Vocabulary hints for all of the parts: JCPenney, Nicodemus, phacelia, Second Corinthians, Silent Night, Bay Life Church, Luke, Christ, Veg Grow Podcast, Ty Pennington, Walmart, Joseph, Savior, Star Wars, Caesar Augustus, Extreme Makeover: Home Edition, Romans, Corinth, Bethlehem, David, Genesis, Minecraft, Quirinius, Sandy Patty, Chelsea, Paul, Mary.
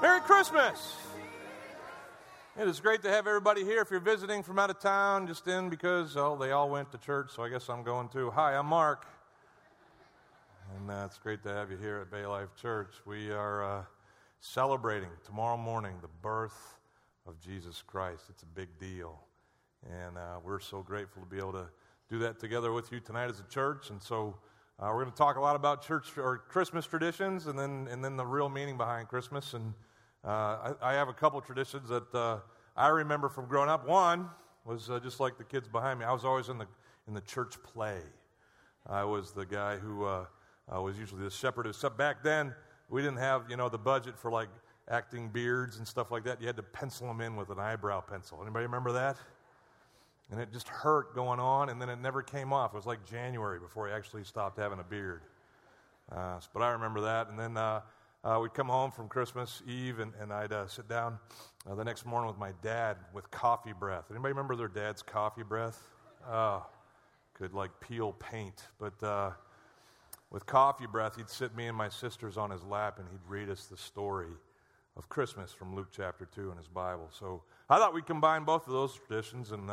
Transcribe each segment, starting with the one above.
Merry Christmas! It is great to have everybody here. If you're visiting from out of town, just in because, they all went to church, so I guess I'm going too. Hi, I'm Mark. And it's great to have you here at Bay Life Church. We are celebrating tomorrow morning the birth of Jesus Christ. It's a big deal. And we're so grateful to be able to do that together with you tonight as a church. And so we're going to talk a lot about church or Christmas traditions and then the real meaning behind Christmas. And I have a couple traditions that I remember from growing up. One was just like the kids behind me. I was always in the church play. I was the guy who was usually the shepherd. Except back then, we didn't have the budget for like acting beards and stuff like that. You had to pencil them in with an eyebrow pencil. Anybody remember that? And it just hurt going on, and then it never came off. It was like January before I actually stopped having a beard. But I remember that. And then we'd come home from Christmas Eve, and I'd sit down the next morning with my dad with coffee breath. Anybody remember their dad's coffee breath? Could like peel paint. But with coffee breath, he'd sit me and my sisters on his lap, and he'd read us the story of Christmas from Luke chapter 2 in his Bible. So I thought we'd combine both of those traditions, and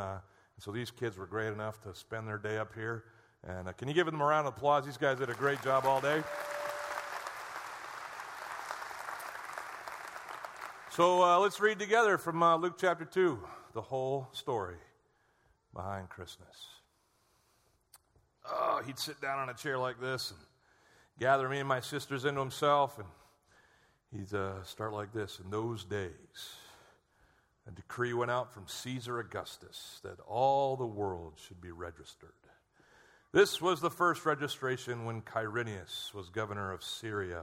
so these kids were great enough to spend their day up here. And can you give them a round of applause? These guys did a great job all day. So let's read together from Luke chapter 2, the whole story behind Christmas. Oh, he'd sit down on a chair like this and gather me and my sisters into himself, and he'd start like this. In those days, a decree went out from Caesar Augustus that all the world should be registered. This was the first registration when Quirinius was governor of Syria,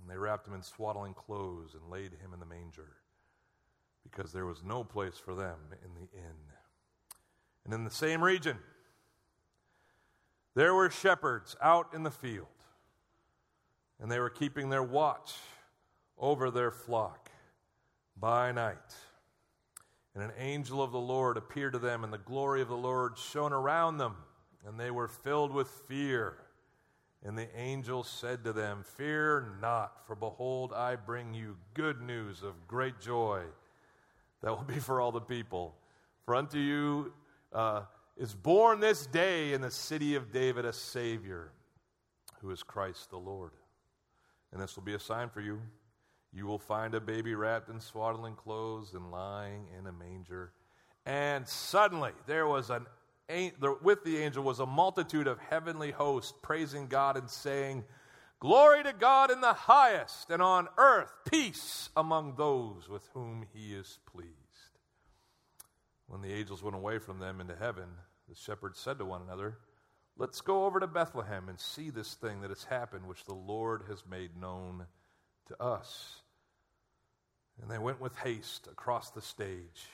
and they wrapped him in swaddling clothes and laid him in the manger, because there was no place for them in the inn. And in the same region, there were shepherds out in the field, and they were keeping their watch over their flock by night. And an angel of the Lord appeared to them, and the glory of the Lord shone around them, and they were filled with fear. And the angel said to them, "Fear not, for behold, I bring you good news of great joy that will be for all the people. For unto you is born this day in the city of David a Savior, who is Christ the Lord. And this will be a sign for you. You will find a baby wrapped in swaddling clothes and lying in a manger." And suddenly there was with the angel was a multitude of heavenly hosts praising God and saying, "Glory to God in the highest, and on earth peace among those with whom he is pleased." When the angels went away from them into heaven, the shepherds said to one another, "Let's go over to Bethlehem and see this thing that has happened, which the Lord has made known to us." And they went with haste across the stage.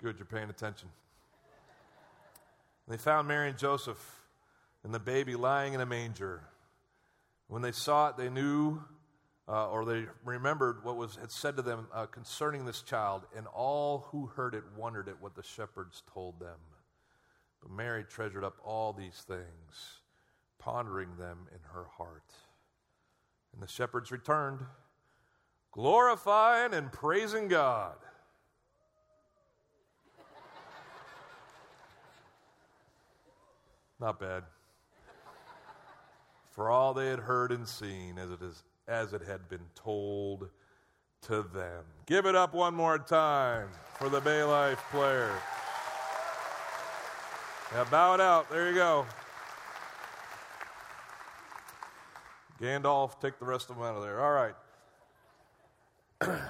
Good, you're paying attention. And they found Mary and Joseph and the baby lying in a manger. When they saw it, they knew, or they remembered what was had said to them concerning this child, and all who heard it wondered at what the shepherds told them. But Mary treasured up all these things, pondering them in her heart. And the shepherds returned, glorifying and praising God. Not bad. For all they had heard and seen, as it had been told to them. Give it up one more time for the Bay Life player. Yeah, bow it out. There you go. Gandalf, take the rest of them out of there. All right.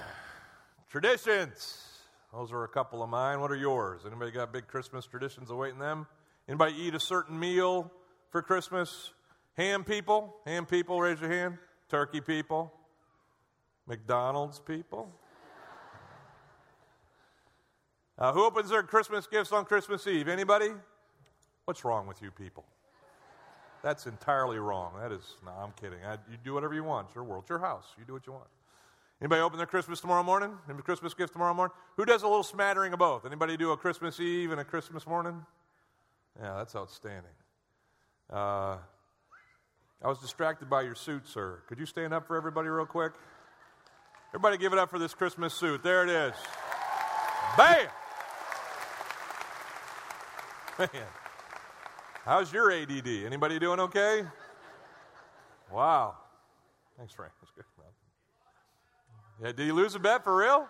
Traditions. Those are a couple of mine. What are yours? Anybody got big Christmas traditions awaiting them? Anybody eat a certain meal for Christmas? Ham people? Ham people, raise your hand. Turkey people? McDonald's people? Who opens their Christmas gifts on Christmas Eve? Anybody? What's wrong with you people? That's entirely wrong. That is, no, I'm kidding. You do whatever you want. It's your world. It's your house. You do what you want. Anybody open their Christmas tomorrow morning? Anybody Christmas gift tomorrow morning? Who does a little smattering of both? Anybody do a Christmas Eve and a Christmas morning? Yeah, that's outstanding. I was distracted by your suit, sir. Could you stand up for everybody real quick? Everybody give it up for this Christmas suit. There it is. Bam! Man. How's your ADD? Anybody doing okay? Wow. Thanks, Frank. That's good. Yeah, did you lose a bet for real?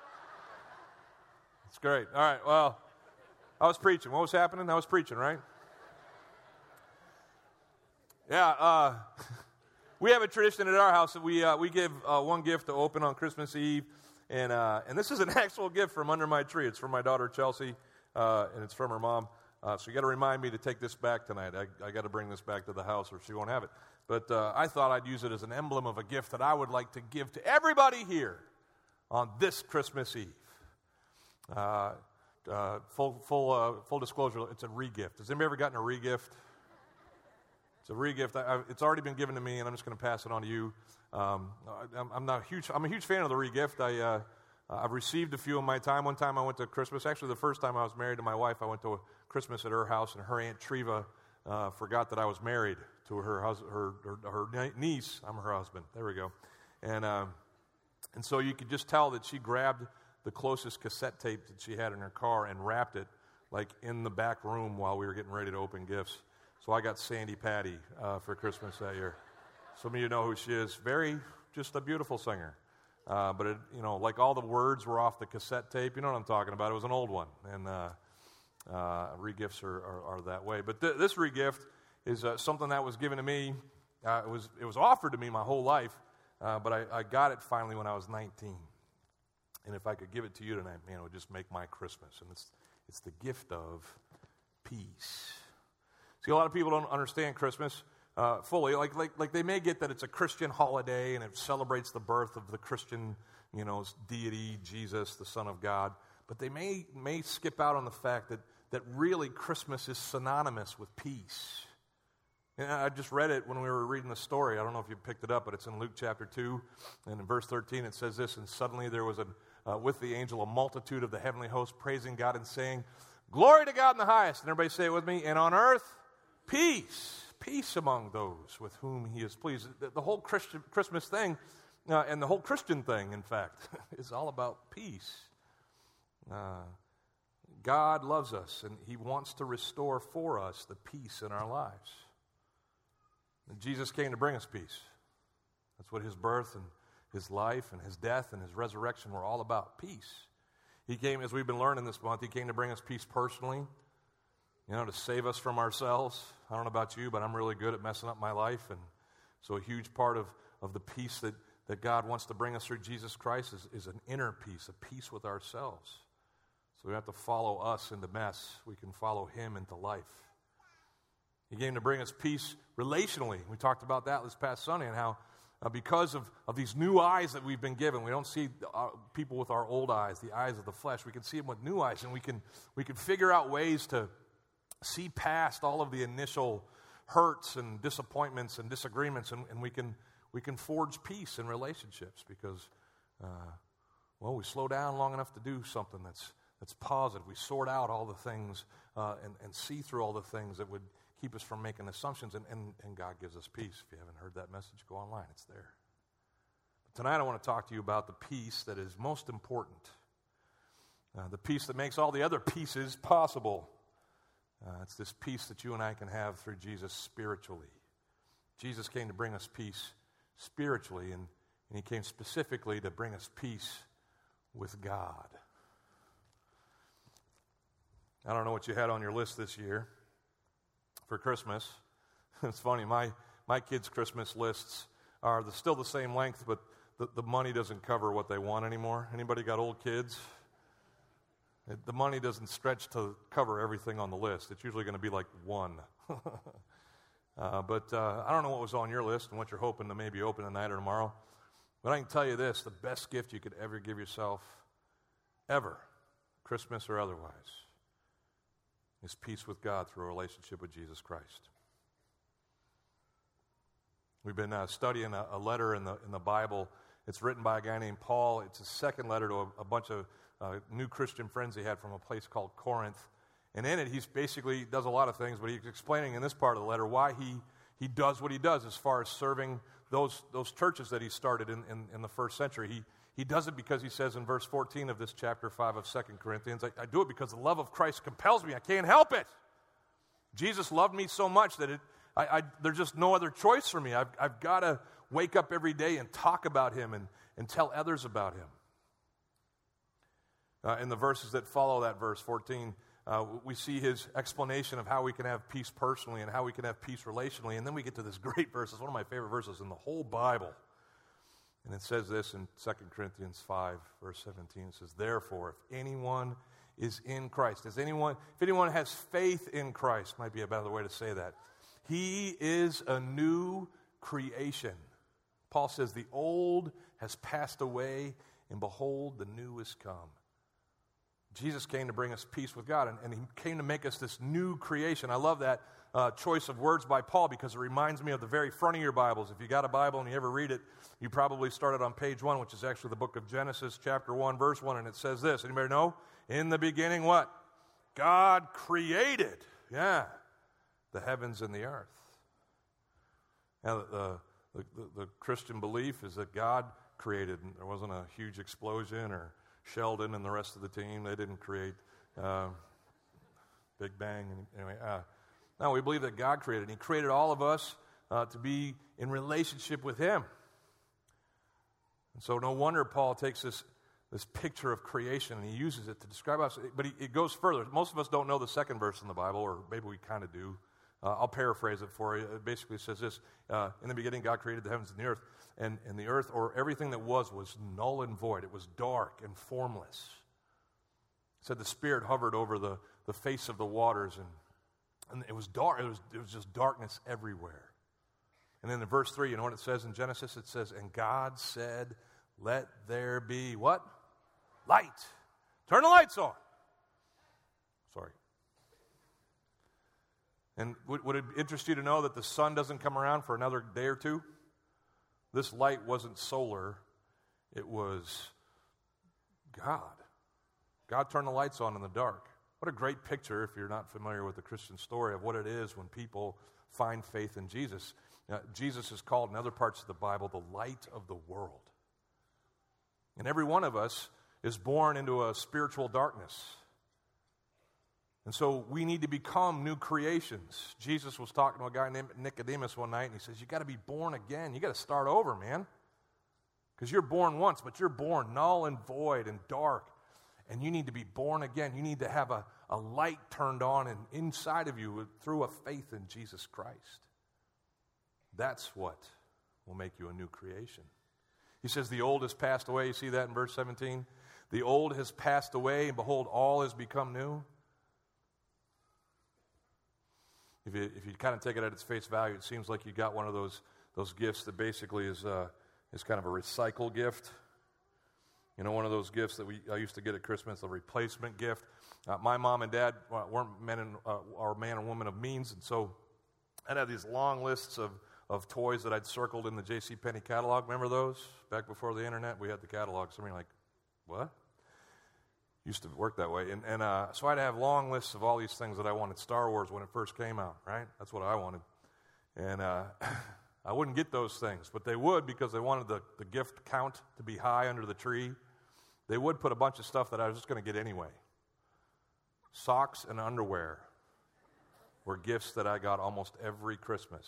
That's great. All right, well, I was preaching. What was happening? I was preaching, right? Yeah, we have a tradition at our house that we give one gift to open on Christmas Eve, and this is an actual gift from under my tree. It's from my daughter, Chelsea, and it's from her mom. So you got to remind me to take this back tonight. I got to bring this back to the house or she won't have it. But I thought I'd use it as an emblem of a gift that I would like to give to everybody here on this Christmas Eve. Full disclosure, it's a regift. Has anybody ever gotten a regift? It's a regift. It's already been given to me, and I'm just going to pass it on to you. I'm a huge fan of the regift. I've received a few in my time. One time I went to Christmas. Actually, the first time I was married to my wife, I went to Christmas at her house, and her Aunt Treva forgot that I was married to her niece. I'm her husband. There we go. And so you could just tell that she grabbed the closest cassette tape that she had in her car and wrapped it, like, in the back room while we were getting ready to open gifts. So I got Sandy Patty for Christmas that year. Some of you know who she is. Just a beautiful singer. But, like all the words were off the cassette tape. You know what I'm talking about. It was an old one. And regifts are that way. But this regift is something that was given to me. It was offered to me my whole life, but I got it finally when I was 19. And if I could give it to you tonight, man, it would just make my Christmas. And it's the gift of peace. See, a lot of people don't understand Christmas fully. Like they may get that it's a Christian holiday and it celebrates the birth of the Christian, deity, Jesus, the Son of God. But they may skip out on the fact that really Christmas is synonymous with peace. And I just read it when we were reading the story. I don't know if you picked it up, but it's in Luke chapter 2. And in verse 13 it says this, and suddenly there was with the angel a multitude of the heavenly host praising God and saying, "Glory to God in the highest." And everybody say it with me. "And on earth, peace. Peace among those with whom he is pleased." The whole Christmas thing, and the whole Christian thing, in fact, is all about peace. God loves us, and he wants to restore for us the peace in our lives. And Jesus came to bring us peace. That's what his birth and his life and his death and his resurrection were all about, peace. He came, as we've been learning this month, he came to bring us peace personally, to save us from ourselves. I don't know about you, but I'm really good at messing up my life. And so a huge part of the peace that God wants to bring us through Jesus Christ is an inner peace, a peace with ourselves. So we don't have to follow us into mess. We can follow him into life. He came to bring us peace relationally. We talked about that this past Sunday and how because of these new eyes that we've been given, we don't see people with our old eyes, the eyes of the flesh. We can see them with new eyes, and we can figure out ways to see past all of the initial hurts and disappointments and disagreements, and we can forge peace in relationships because, we slow down long enough to do something that's positive. We sort out all the things and see through all the things that would keep us from making assumptions, and God gives us peace. If you haven't heard that message, go online. It's there. But tonight I want to talk to you about the peace that is most important, the peace that makes all the other pieces possible. It's this peace that you and I can have through Jesus spiritually. Jesus came to bring us peace spiritually, and he came specifically to bring us peace with God. I don't know what you had on your list this year for Christmas. It's funny, my kids' Christmas lists are still the same length, but the money doesn't cover what they want anymore. Anybody got old kids? The money doesn't stretch to cover everything on the list. It's usually going to be like one. But I don't know what was on your list and what you're hoping to maybe open tonight or tomorrow. But I can tell you this, the best gift you could ever give yourself, ever, Christmas or otherwise, is peace with God through a relationship with Jesus Christ. We've been studying a letter in the Bible. It's written by a guy named Paul. It's his second letter to a bunch of new Christian friends he had from a place called Corinth. And in it, he basically does a lot of things, but he's explaining in this part of the letter why he does what he does as far as serving those churches that he started in the first century. He does it because he says in verse 14 of this chapter 5 of Second Corinthians, I do it because the love of Christ compels me. I can't help it. Jesus loved me so much that there's just no other choice for me. I've got to wake up every day and talk about him and tell others about him. In the verses that follow that verse 14, we see his explanation of how we can have peace personally and how we can have peace relationally. And then we get to this great verse. It's one of my favorite verses in the whole Bible. And it says this in 2 Corinthians 5, verse 17. It says, therefore, if anyone is in Christ, if anyone has faith in Christ, might be a better way to say that, he is a new creation. Paul says, the old has passed away, and behold, the new has come. Jesus came to bring us peace with God, and he came to make us this new creation. I love that choice of words by Paul because it reminds me of the very front of your Bibles. If you got a Bible and you ever read it, you probably started on page 1, which is actually the book of Genesis, chapter 1, verse 1, and it says this. Anybody know? In the beginning, what? God created, the heavens and the earth. Now, the Christian belief is that God created, and there wasn't a huge explosion or Sheldon and the rest of the team, they didn't create Big Bang. Anyway, no, we believe that God created, and he created all of us to be in relationship with him. And so no wonder Paul takes this picture of creation, and he uses it to describe us. But it goes further. Most of us don't know the second verse in the Bible, or maybe we kind of do. I'll paraphrase it for you. It basically says this, in the beginning God created the heavens and the earth, and the earth, or everything that was null and void. It was dark and formless. It said the Spirit hovered over the face of the waters, and it was dark. It was just darkness everywhere. And then in verse 3, you know what it says in Genesis? It says, and God said, let there be what? Light. Turn the lights on. Sorry. And would it interest you to know that the sun doesn't come around for another day or two? This light wasn't solar. It was God. God turned the lights on in the dark. What a great picture, if you're not familiar with the Christian story, of what it is when people find faith in Jesus. Now, Jesus is called in other parts of the Bible the light of the world. And every one of us is born into a spiritual darkness. And so we need to become new creations. Jesus was talking to a guy named Nicodemus one night, and he says, you got to be born again. You got to start over, man. Because you're born once, but you're born null and void and dark. And you need to be born again. You need to have a light turned on and inside of you through a faith in Jesus Christ. That's what will make you a new creation. He says the old has passed away. You see that in verse 17? The old has passed away, and behold, all has become new. If you kind of take it at its face value, it seems like you got one of those gifts that basically is kind of a recycle gift. You know, one of those gifts that I used to get at Christmas, a replacement gift. My mom and dad weren't man and woman of means, and so I'd have these long lists of toys that I'd circled in the JCPenney catalog. Remember those? Back before the internet, we had the catalog. Somebody like, what? Used to work that way. And so I'd have long lists of all these things that I wanted. Star Wars when it first came out, right? That's what I wanted. And I wouldn't get those things, but they would because they wanted the gift count to be high under the tree. They would put a bunch of stuff that I was just going to get anyway. Socks and underwear were gifts that I got almost every Christmas.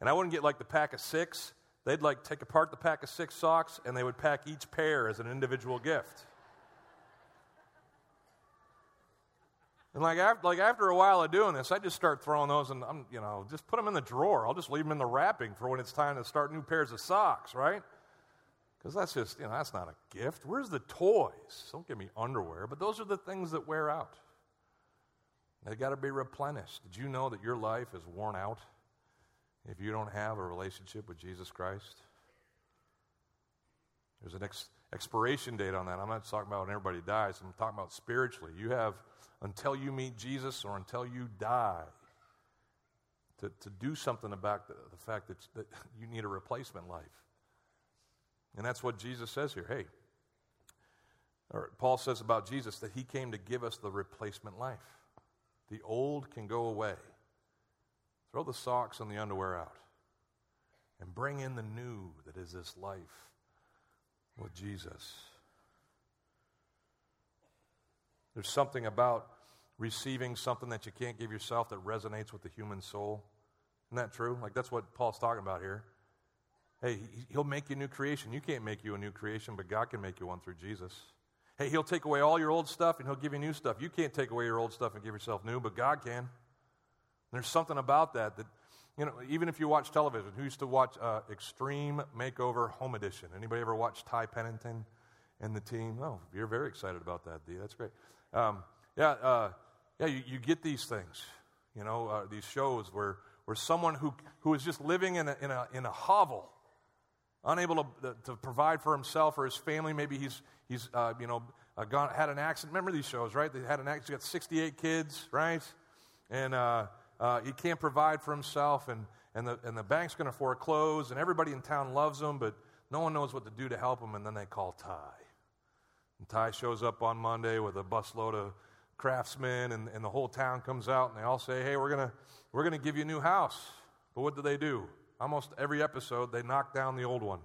And I wouldn't get like the pack of 6. They'd like take apart the pack of 6 socks, and they would pack each pair as an individual gift. And after a while of doing this, I just start throwing those, and just put them in the drawer. I'll just leave them in the wrapping for when it's time to start new pairs of socks, right? Because that's just, that's not a gift. Where's the toys? Don't give me underwear, but those are the things that wear out. They got to be replenished. Did you know that your life is worn out if you don't have a relationship with Jesus Christ? There's an expiration date on that. I'm not talking about when everybody dies. I'm talking about spiritually. You have until you meet Jesus or until you die to do something about the fact that you need a replacement life. And that's what Jesus says here. Hey, or Paul says about Jesus that he came to give us the replacement life. The old can go away. Throw the socks and the underwear out and bring in the new that is this life with Jesus. There's something about receiving something that you can't give yourself that resonates with the human soul. Isn't that true? Like, that's what Paul's talking about here. Hey, he'll make you a new creation. You can't make you a new creation, but God can make you one through Jesus. Hey, he'll take away all your old stuff, and he'll give you new stuff. You can't take away your old stuff and give yourself new, but God can. And there's something about that that, you know, even if you watch television, who used to watch Extreme Makeover: Home Edition? Anybody ever watch Ty Pennington and the team? Oh, you're very excited about that, Dee. That's great. You get these things, you know, these shows where someone who is just living in a hovel, unable to provide for himself or his family. Maybe he's had an accident. Remember these shows, right? They had an accident. He got 68 kids, right? And he can't provide for himself, and the bank's going to foreclose, and everybody in town loves him, but no one knows what to do to help him. And then they call Ty, and Ty shows up on Monday with a busload of craftsmen, and the whole town comes out, and they all say, "Hey, we're gonna give you a new house." But what do? Almost every episode, they knock down the old one.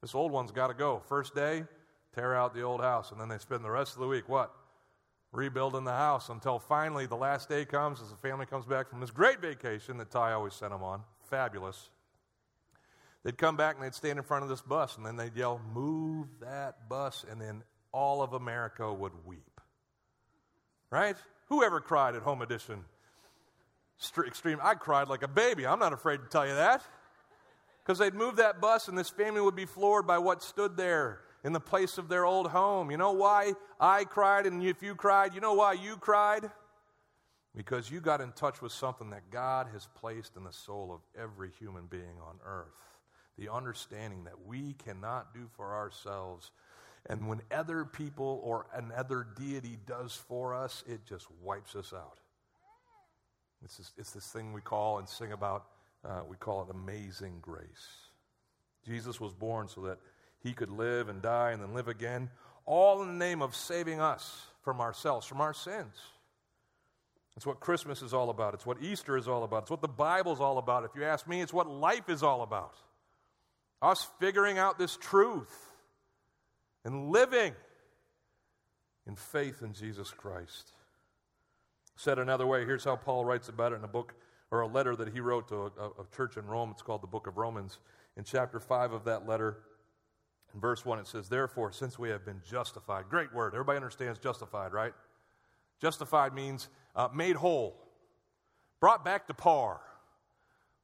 This old one's got to go. First day, tear out the old house, and then they spend the rest of the week, what? Rebuilding the house until finally the last day comes as the family comes back from this great vacation that Ty always sent them on. Fabulous. They'd come back and they'd stand in front of this bus, and then they'd yell, "Move that bus," and then all of America would weep. Right? Whoever cried at Home Edition? Extreme. I cried like a baby. I'm not afraid to tell you that. Because they'd move that bus, and this family would be floored by what stood there in the place of their old home. You know why I cried, and if you cried, you know why you cried? Because you got in touch with something that God has placed in the soul of every human being on earth. The understanding that we cannot do for ourselves. And when other people or another deity does for us, it just wipes us out. It's this thing we call and sing about, we call it amazing grace. Jesus was born so that he could live and die and then live again, all in the name of saving us from ourselves, from our sins. It's what Christmas is all about. It's what Easter is all about. It's what the Bible's all about. If you ask me, it's what life is all about. Us figuring out this truth and living in faith in Jesus Christ. Said another way, here's how Paul writes about it in a book or a letter that he wrote to a church in Rome. It's called the Book of Romans. In chapter 5 of that letter, in verse 1, it says, "Therefore, since we have been justified," great word. Everybody understands justified, right? Justified means made whole, brought back to par.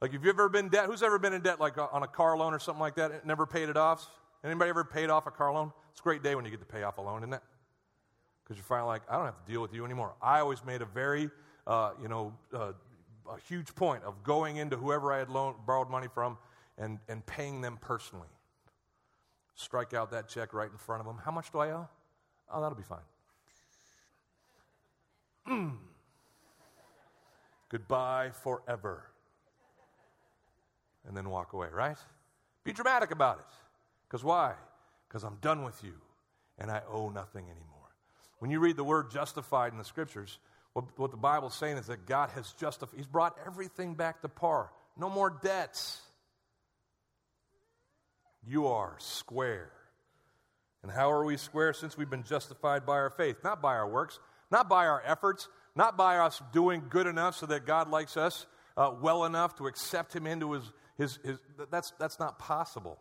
Like, if you've ever been in debt, who's ever been in debt, like on a car loan or something like that, and never paid it off? Anybody ever paid off a car loan? It's a great day when you get to pay off a loan, isn't it? Because you're finally like, I don't have to deal with you anymore. I always made a very, a huge point of going into whoever I had borrowed money from and paying them personally. Strike out that check right in front of them. How much do I owe? Oh, that'll be fine. Goodbye forever. And then walk away, right? Be dramatic about it. Because why? Because I'm done with you, and I owe nothing anymore. When you read the word justified in the scriptures, what the Bible's saying is that God has justified. He's brought everything back to par. No more debts. You are square. And how are we square? Since we've been justified by our faith. Not by our works. Not by our efforts. Not by us doing good enough so that God likes us well enough to accept him into his. That's not possible.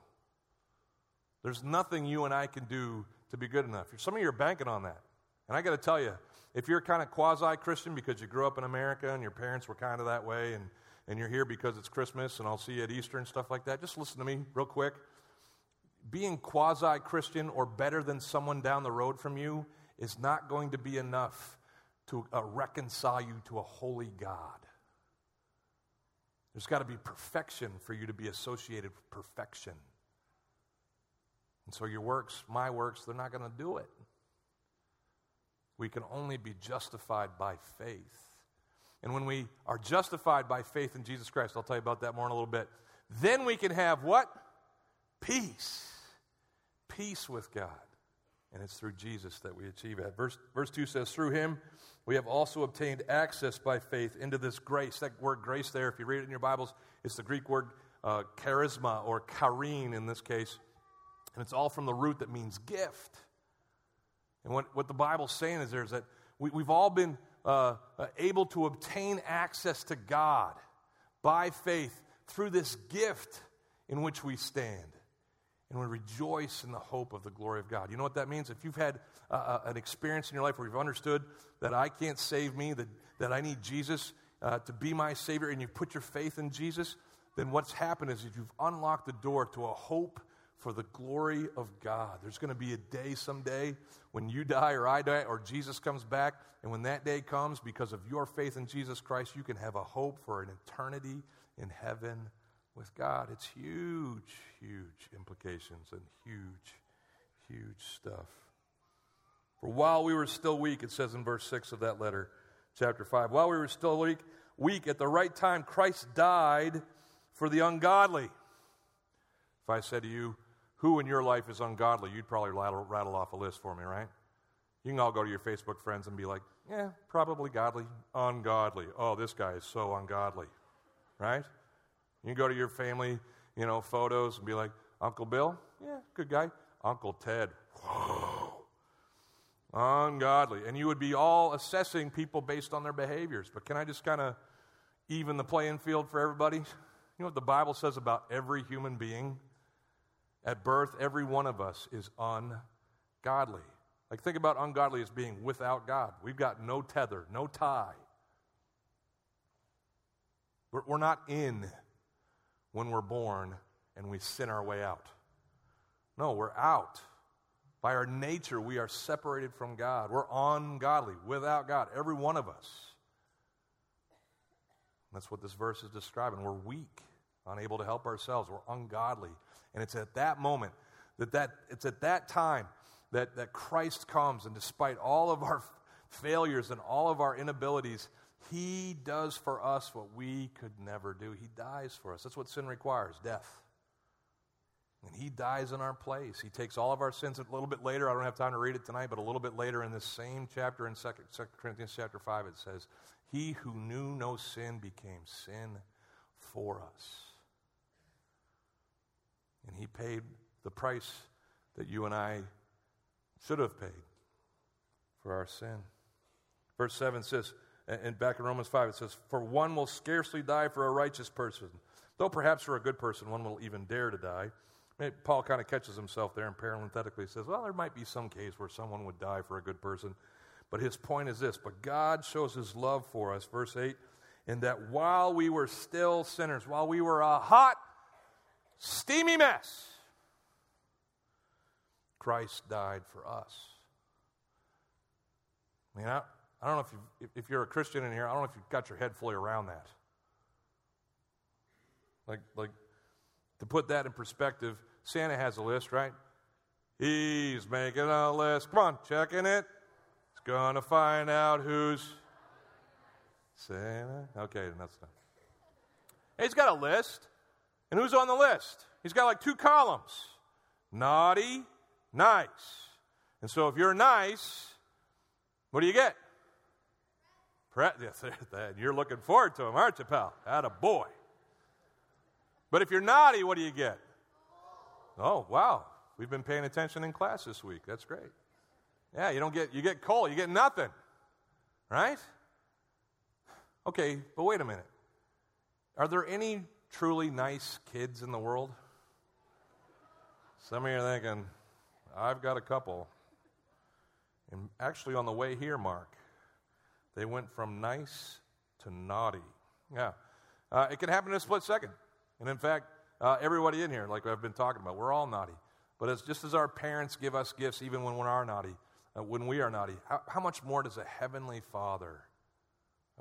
There's nothing you and I can do to be good enough. Some of you are banking on that. And I got to tell you, if you're kind of quasi-Christian because you grew up in America and your parents were kind of that way and you're here because it's Christmas and I'll see you at Easter and stuff like that, just listen to me real quick. Being quasi-Christian or better than someone down the road from you is not going to be enough to reconcile you to a holy God. There's got to be perfection for you to be associated with perfection. And so your works, my works, they're not going to do it. We can only be justified by faith. And when we are justified by faith in Jesus Christ, I'll tell you about that more in a little bit, then we can have what? Peace. Peace with God. And it's through Jesus that we achieve that. Verse 2 says, through him we have also obtained access by faith into this grace. That word grace there, if you read it in your Bibles, it's the Greek word charisma or charin in this case. And it's all from the root that means gift. And what the Bible's saying is that we've all been able to obtain access to God by faith through this gift in which we stand. And we rejoice in the hope of the glory of God. You know what that means? If you've had an experience in your life where you've understood that I can't save me, that I need Jesus to be my Savior, and you've put your faith in Jesus, then what's happened is that you've unlocked the door to a hope for the glory of God. There's going to be a day someday when you die or I die or Jesus comes back, and when that day comes, because of your faith in Jesus Christ, you can have a hope for an eternity in heaven with God. It's huge, huge implications and huge, huge stuff. For while we were still weak, it says in verse 6 of that letter, chapter 5, while we were still weak at the right time, Christ died for the ungodly. If I said to you, who in your life is ungodly, you'd probably rattle off a list for me, right? You can all go to your Facebook friends and be like, yeah, probably godly, ungodly. Oh, this guy is so ungodly, right? You can go to your family, photos and be like, Uncle Bill, yeah, good guy. Uncle Ted, ungodly. And you would be all assessing people based on their behaviors. But can I just kind of even the playing field for everybody? You know what the Bible says about every human being? At birth, every one of us is ungodly. Like, think about ungodly as being without God. We've got no tether, no tie. We're not in when we're born and we sin our way out. No, we're out. By our nature, we are separated from God. We're ungodly, without God, every one of us. That's what this verse is describing. We're weak, unable to help ourselves. We're ungodly. And it's at that moment, that Christ comes, and despite all of our failures and all of our inabilities, he does for us what we could never do. He dies for us. That's what sin requires, death. And he dies in our place. He takes all of our sins. A little bit later, I don't have time to read it tonight, but a little bit later in this same chapter in Second Corinthians chapter 5, it says, he who knew no sin became sin for us. And he paid the price that you and I should have paid for our sin. Verse 7 says, and back in Romans 5, it says, for one will scarcely die for a righteous person, though perhaps for a good person one will even dare to die. Maybe Paul kind of catches himself there and parenthetically says, well, there might be some case where someone would die for a good person. But his point is this, but God shows his love for us, verse 8, in that while we were still sinners, while we were a hot, steamy mess, Christ died for us. I mean, I don't know if you're a Christian in here, I don't know if you've got your head fully around that. Like, to put that in perspective, Santa has a list, right? He's making a list. Come on, checking it. He's going to find out who's Santa. Okay, that's not. He's got a list. And who's on the list? He's got like two columns. Naughty, nice. And so if you're nice, what do you get? You're looking forward to them, aren't you, pal? Attaboy. But if you're naughty, what do you get? Oh, wow. We've been paying attention in class this week. That's great. Yeah, you get coal, you get nothing. Right? Okay, but wait a minute. Are there any truly nice kids in the world? Some of you are thinking, I've got a couple. And actually on the way here, Mark, they went from nice to naughty. Yeah. It can happen in a split second. And in fact, everybody in here, like I've been talking about, we're all naughty. But just as our parents give us gifts, even when we are naughty, how much more does a heavenly Father,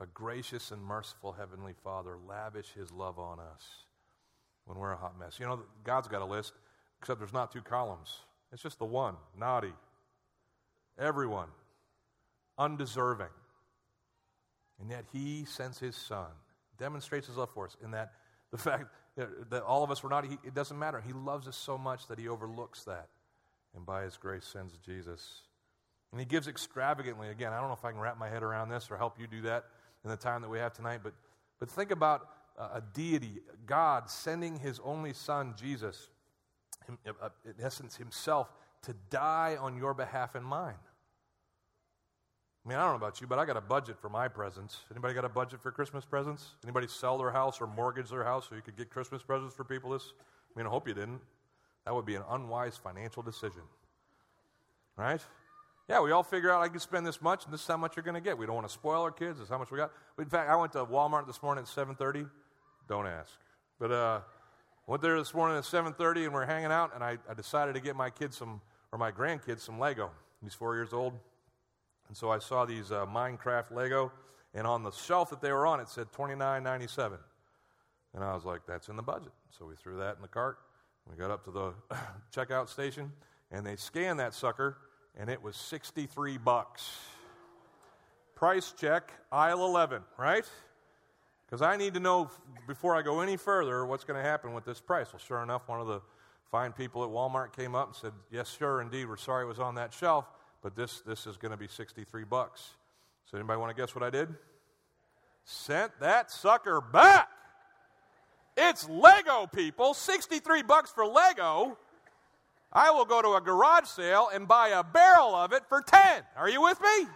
a gracious and merciful heavenly Father, lavish his love on us when we're a hot mess? God's got a list, except there's not two columns. It's just the one, naughty, everyone, undeserving. And yet he sends his son, demonstrates his love for us in that the fact that all of us were naughty, it doesn't matter. He loves us so much that he overlooks that. And by his grace sends Jesus. And he gives extravagantly. Again, I don't know if I can wrap my head around this or help you do that in the time that we have tonight, but think about a deity, God sending his only son, Jesus, in essence himself, to die on your behalf and mine. I mean, I don't know about you, but I got a budget for my presents. Anybody got a budget for Christmas presents? Anybody sell their house or mortgage their house so you could get Christmas presents for people? I mean, I hope you didn't. That would be an unwise financial decision, right? Yeah, we all figure out I can spend this much, and this is how much you're going to get. We don't want to spoil our kids. This is how much we got. In fact, I went to Walmart this morning at 7:30. Don't ask. But went there this morning at 7:30, and we're hanging out, and I decided to get my kids my grandkids some Lego. He's 4 years old. And so I saw these Minecraft Lego, and on the shelf that they were on, it said $29.97. And I was like, that's in the budget. So we threw that in the cart. We got up to the checkout station, and they scanned that sucker, and it was $63. Price check, aisle 11, right? Because I need to know before I go any further what's going to happen with this price. Well, sure enough, one of the fine people at Walmart came up and said, yes, sure, indeed, we're sorry it was on that shelf. But this is going to be $63. So anybody want to guess what I did? Sent that sucker back. It's Lego, people. $63 for Lego. I will go to a garage sale and buy a barrel of it for 10. Are you with me?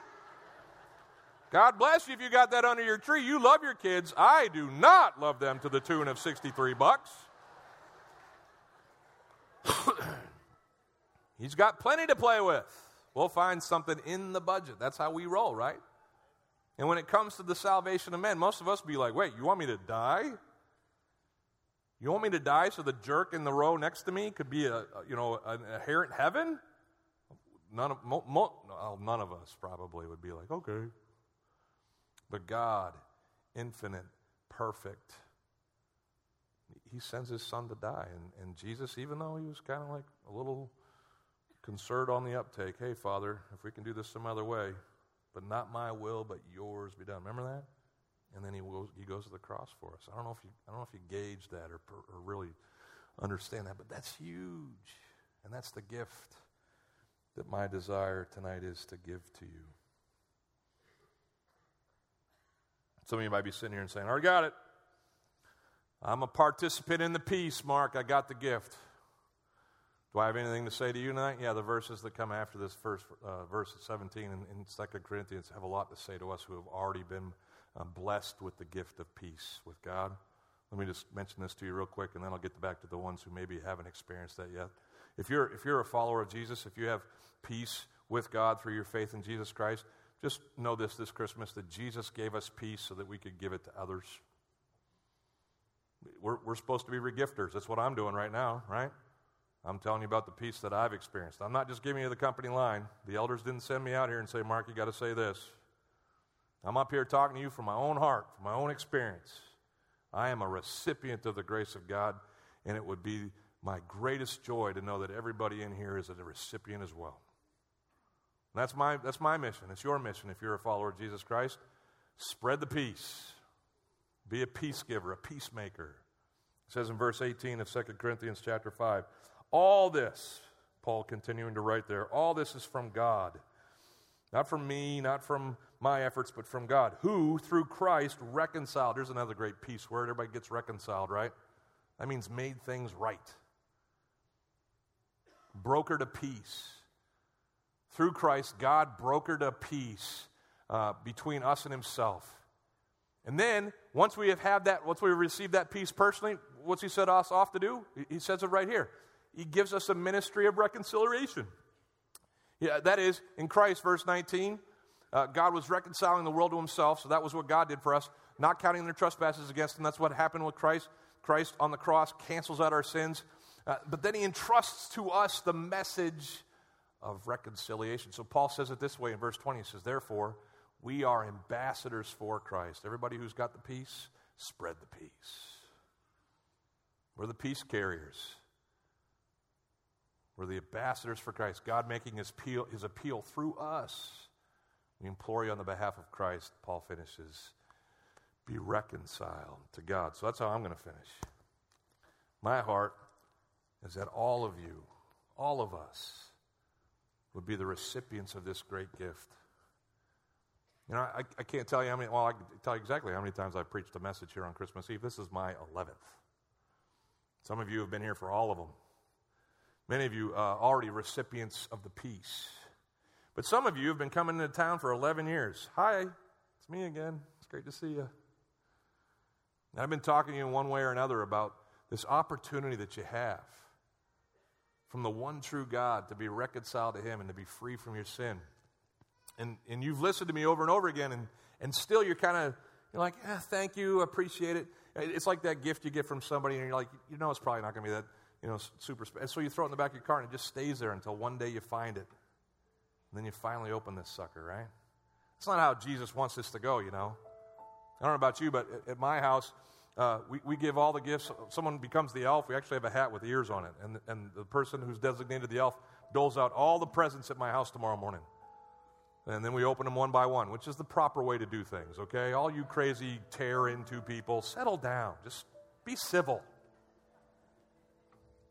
God bless you if you got that under your tree. You love your kids. I do not love them to the tune of $63. He's got plenty to play with. We'll find something in the budget. That's how we roll, right? And when it comes to the salvation of men, most of us be like, wait, you want me to die? You want me to die so the jerk in the row next to me could be an inherent heaven? None of us probably would be like, okay. But God, infinite, perfect, he sends his son to die. And Jesus, even though he was kind of like a little concerned on the uptake, hey, Father, if we can do this some other way, but not my will, but yours be done. Remember that? And then he goes to the cross for us. I don't know if you gauge that or really understand that, but that's huge, and that's the gift that my desire tonight is to give to you. Some of you might be sitting here and saying, "I already got it. I'm a participant in the peace, Mark. I got the gift." Do I have anything to say to you tonight? Yeah, the verses that come after this first verse 17 in Second Corinthians have a lot to say to us who have already been blessed with the gift of peace with God. Let me just mention this to you real quick, and then I'll get back to the ones who maybe haven't experienced that yet. If you're a follower of Jesus, if you have peace with God through your faith in Jesus Christ, just know this Christmas, that Jesus gave us peace so that we could give it to others. We're supposed to be regifters. That's what I'm doing right now, right? I'm telling you about the peace that I've experienced. I'm not just giving you the company line. The elders didn't send me out here and say, Mark, you got to say this. I'm up here talking to you from my own heart, from my own experience. I am a recipient of the grace of God, and it would be my greatest joy to know that everybody in here is a recipient as well. And that's my mission. It's your mission if you're a follower of Jesus Christ. Spread the peace. Be a peace giver, a peacemaker. It says in verse 18 of 2 Corinthians chapter 5, all this, Paul continuing to write there, all this is from God. Not from me, not from my efforts, but from God, who through Christ reconciled. There's another great peace word. Everybody gets reconciled, right? That means made things right. Brokered a peace. Through Christ, God brokered a peace between us and himself. And then, once we receive that peace personally, what's he set us off to do? He says it right here. He gives us a ministry of reconciliation. Yeah, that is, in Christ, verse 19, God was reconciling the world to himself, so that was what God did for us, not counting their trespasses against them. That's what happened with Christ. Christ on the cross cancels out our sins. But then he entrusts to us the message of reconciliation. So Paul says it this way in verse 20. He says, therefore, we are ambassadors for Christ. Everybody who's got the peace, spread the peace. We're the peace carriers. We're the ambassadors for Christ, God making his appeal through us. We implore you on the behalf of Christ, Paul finishes, be reconciled to God. So that's how I'm going to finish. My heart is that all of you, all of us, would be the recipients of this great gift. You know, I can't tell you how many, well, I can tell you exactly how many times I preached a message here on Christmas Eve. This is my 11th. Some of you have been here for all of them. Many of you already recipients of the peace. But some of you have been coming into town for 11 years. Hi, it's me again. It's great to see you. And I've been talking to you in one way or another about this opportunity that you have from the one true God to be reconciled to him and to be free from your sin. And you've listened to me over and over again, and still you're kind of, you're like, thank you, appreciate it. It's like that gift you get from somebody, and you're like, you know it's probably not going to be that, you know, super special. And so you throw it in the back of your car, and it just stays there until one day you find it. And then you finally open this sucker, right? That's not how Jesus wants this to go, you know. I don't know about you, but at my house, we give all the gifts. Someone becomes the elf. We actually have a hat with ears on it. And the person who's designated the elf doles out all the presents at my house tomorrow morning. And then we open them one by one, which is the proper way to do things, okay? All you crazy tear-into people, settle down. Just be civil.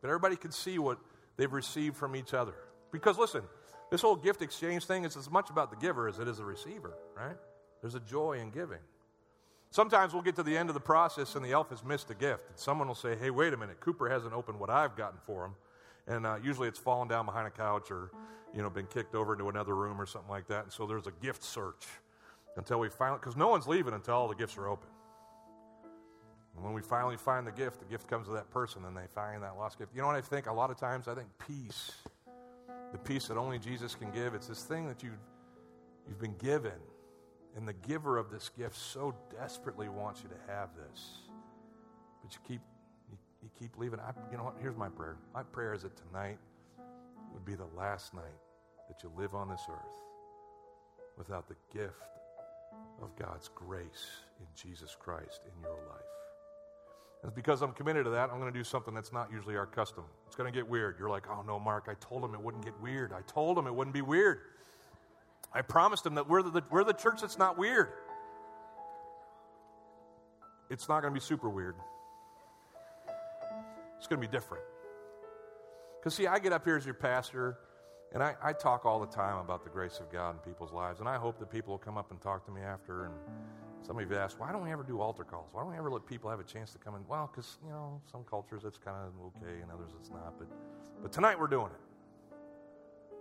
But everybody can see what they've received from each other. Because, listen, this whole gift exchange thing is as much about the giver as it is the receiver, right? There's a joy in giving. Sometimes we'll get to the end of the process and the elf has missed a gift. And someone will say, hey, wait a minute, Cooper hasn't opened what I've gotten for him. And usually it's fallen down behind a couch or, you know, been kicked over into another room or something like that. And so there's a gift search until we finally, because no one's leaving until all the gifts are open. And when we finally find the gift comes to that person and they find that lost gift. You know what I think? A lot of times I think peace, the peace that only Jesus can give, it's this thing that you've been given. And the giver of this gift so desperately wants you to have this. But you keep leaving. You know what? Here's my prayer. My prayer is that tonight would be the last night that you live on this earth without the gift of God's grace in Jesus Christ in your life. And because I'm committed to that, I'm going to do something that's not usually our custom. It's going to get weird. You're like, oh, no, Mark, I told him it wouldn't get weird. I told him it wouldn't be weird. I promised him that we're the church that's not weird. It's not going to be super weird. It's going to be different. Because, see, I get up here as your pastor, and I talk all the time about the grace of God in people's lives, and I hope that people will come up and talk to me after. And some of you ask, why don't we ever do altar calls? Why don't we ever let people have a chance to come in? Well, because, you know, some cultures it's kind of okay, and others it's not. But tonight we're doing it.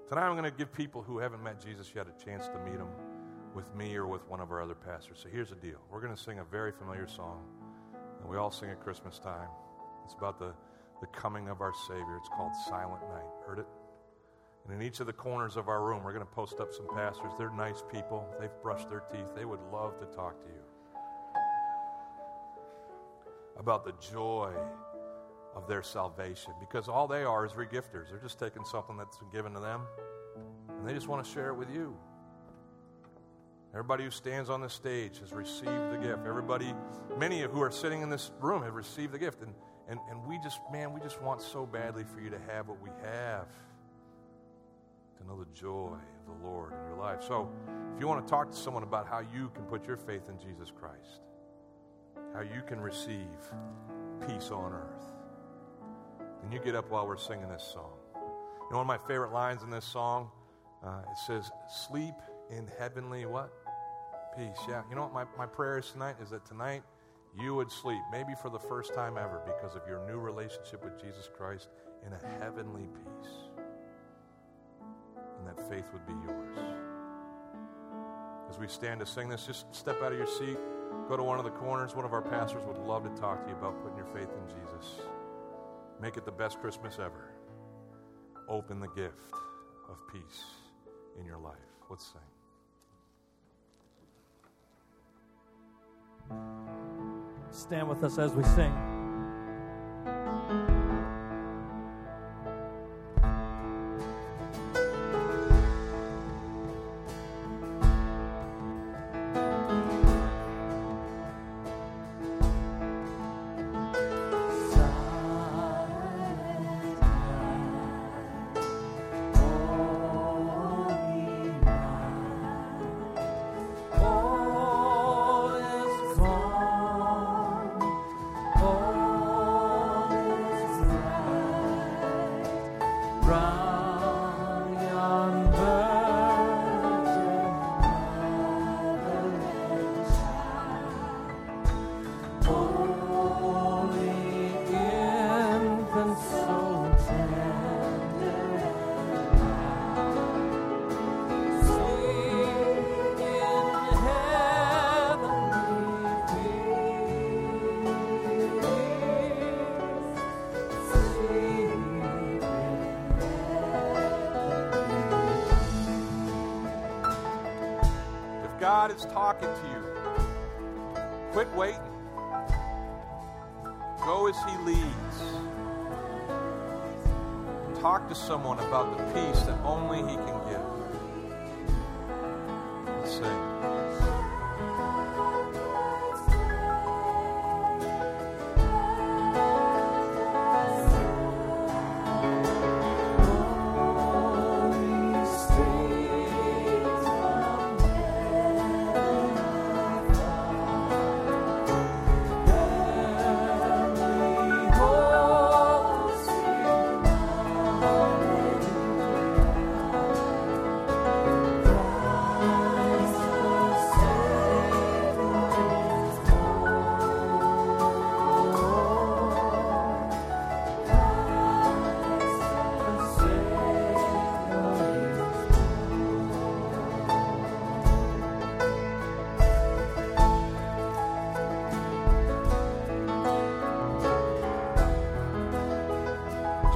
Tonight I'm going to give people who haven't met Jesus yet a chance to meet him with me or with one of our other pastors. So here's the deal. We're going to sing a very familiar song, and we all sing at Christmas time. It's about the coming of our Savior. It's called Silent Night. Heard it? And in each of the corners of our room, we're going to post up some pastors. They're nice people. They've brushed their teeth. They would love to talk to you about the joy of their salvation, because all they are is regifters. They're just taking something that's been given to them, and they just want to share it with you. Everybody who stands on this stage has received the gift. Everybody, many of who are sitting in this room have received the gift. And we just want so badly for you to have what we have, to know the joy of the Lord in your life. So if you want to talk to someone about how you can put your faith in Jesus Christ, how you can receive peace on earth, then you get up while we're singing this song. You know, one of my favorite lines in this song, it says, sleep in heavenly what? Peace. Yeah. You know what my prayer is tonight is that tonight, you would sleep, maybe for the first time ever, because of your new relationship with Jesus Christ, in a heavenly peace. And that faith would be yours. As we stand to sing this, just step out of your seat, go to one of the corners. One of our pastors would love to talk to you about putting your faith in Jesus. Make it the best Christmas ever. Open the gift of peace in your life. Let's sing. Stand with us as we sing. Silent night, God is talking to you. Quit waiting. Go as He leads. Talk to someone about the peace that only He can give. Let's sing.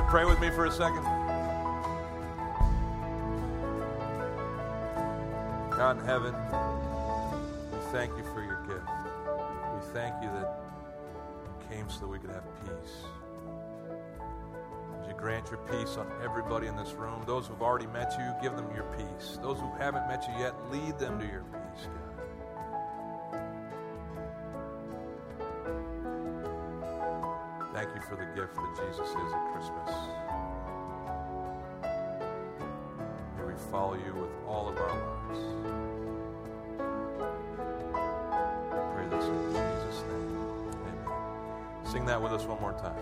Pray with me for a second. God in heaven, we thank you for your gift. We thank you that you came so that we could have peace. Would you grant your peace on everybody in this room? Those who've already met you, give them your peace. Those who haven't met you yet, lead them to your peace, God. Thank you for the gift that Jesus is at Christmas. May we follow you with all of our lives. I pray this in Jesus' name. Amen. Sing that with us one more time.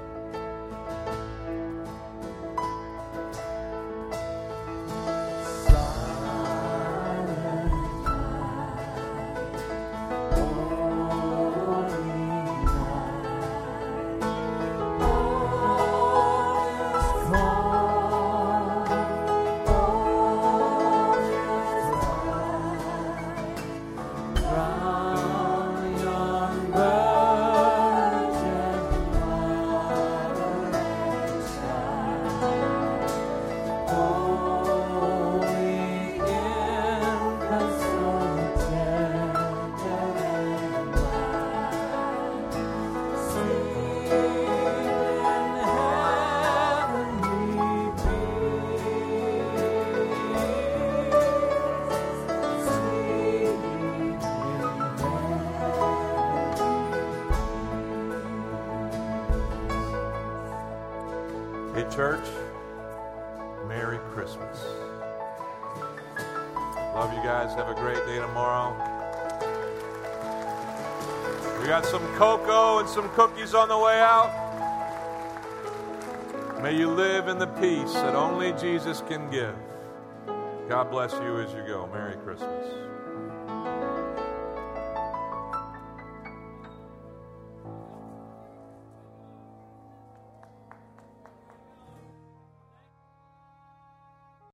Church, Merry Christmas. Love you guys. Have a great day tomorrow. We got some cocoa and some cookies on the way out. May you live in the peace that only Jesus can give. God bless you as you go. Merry Christmas.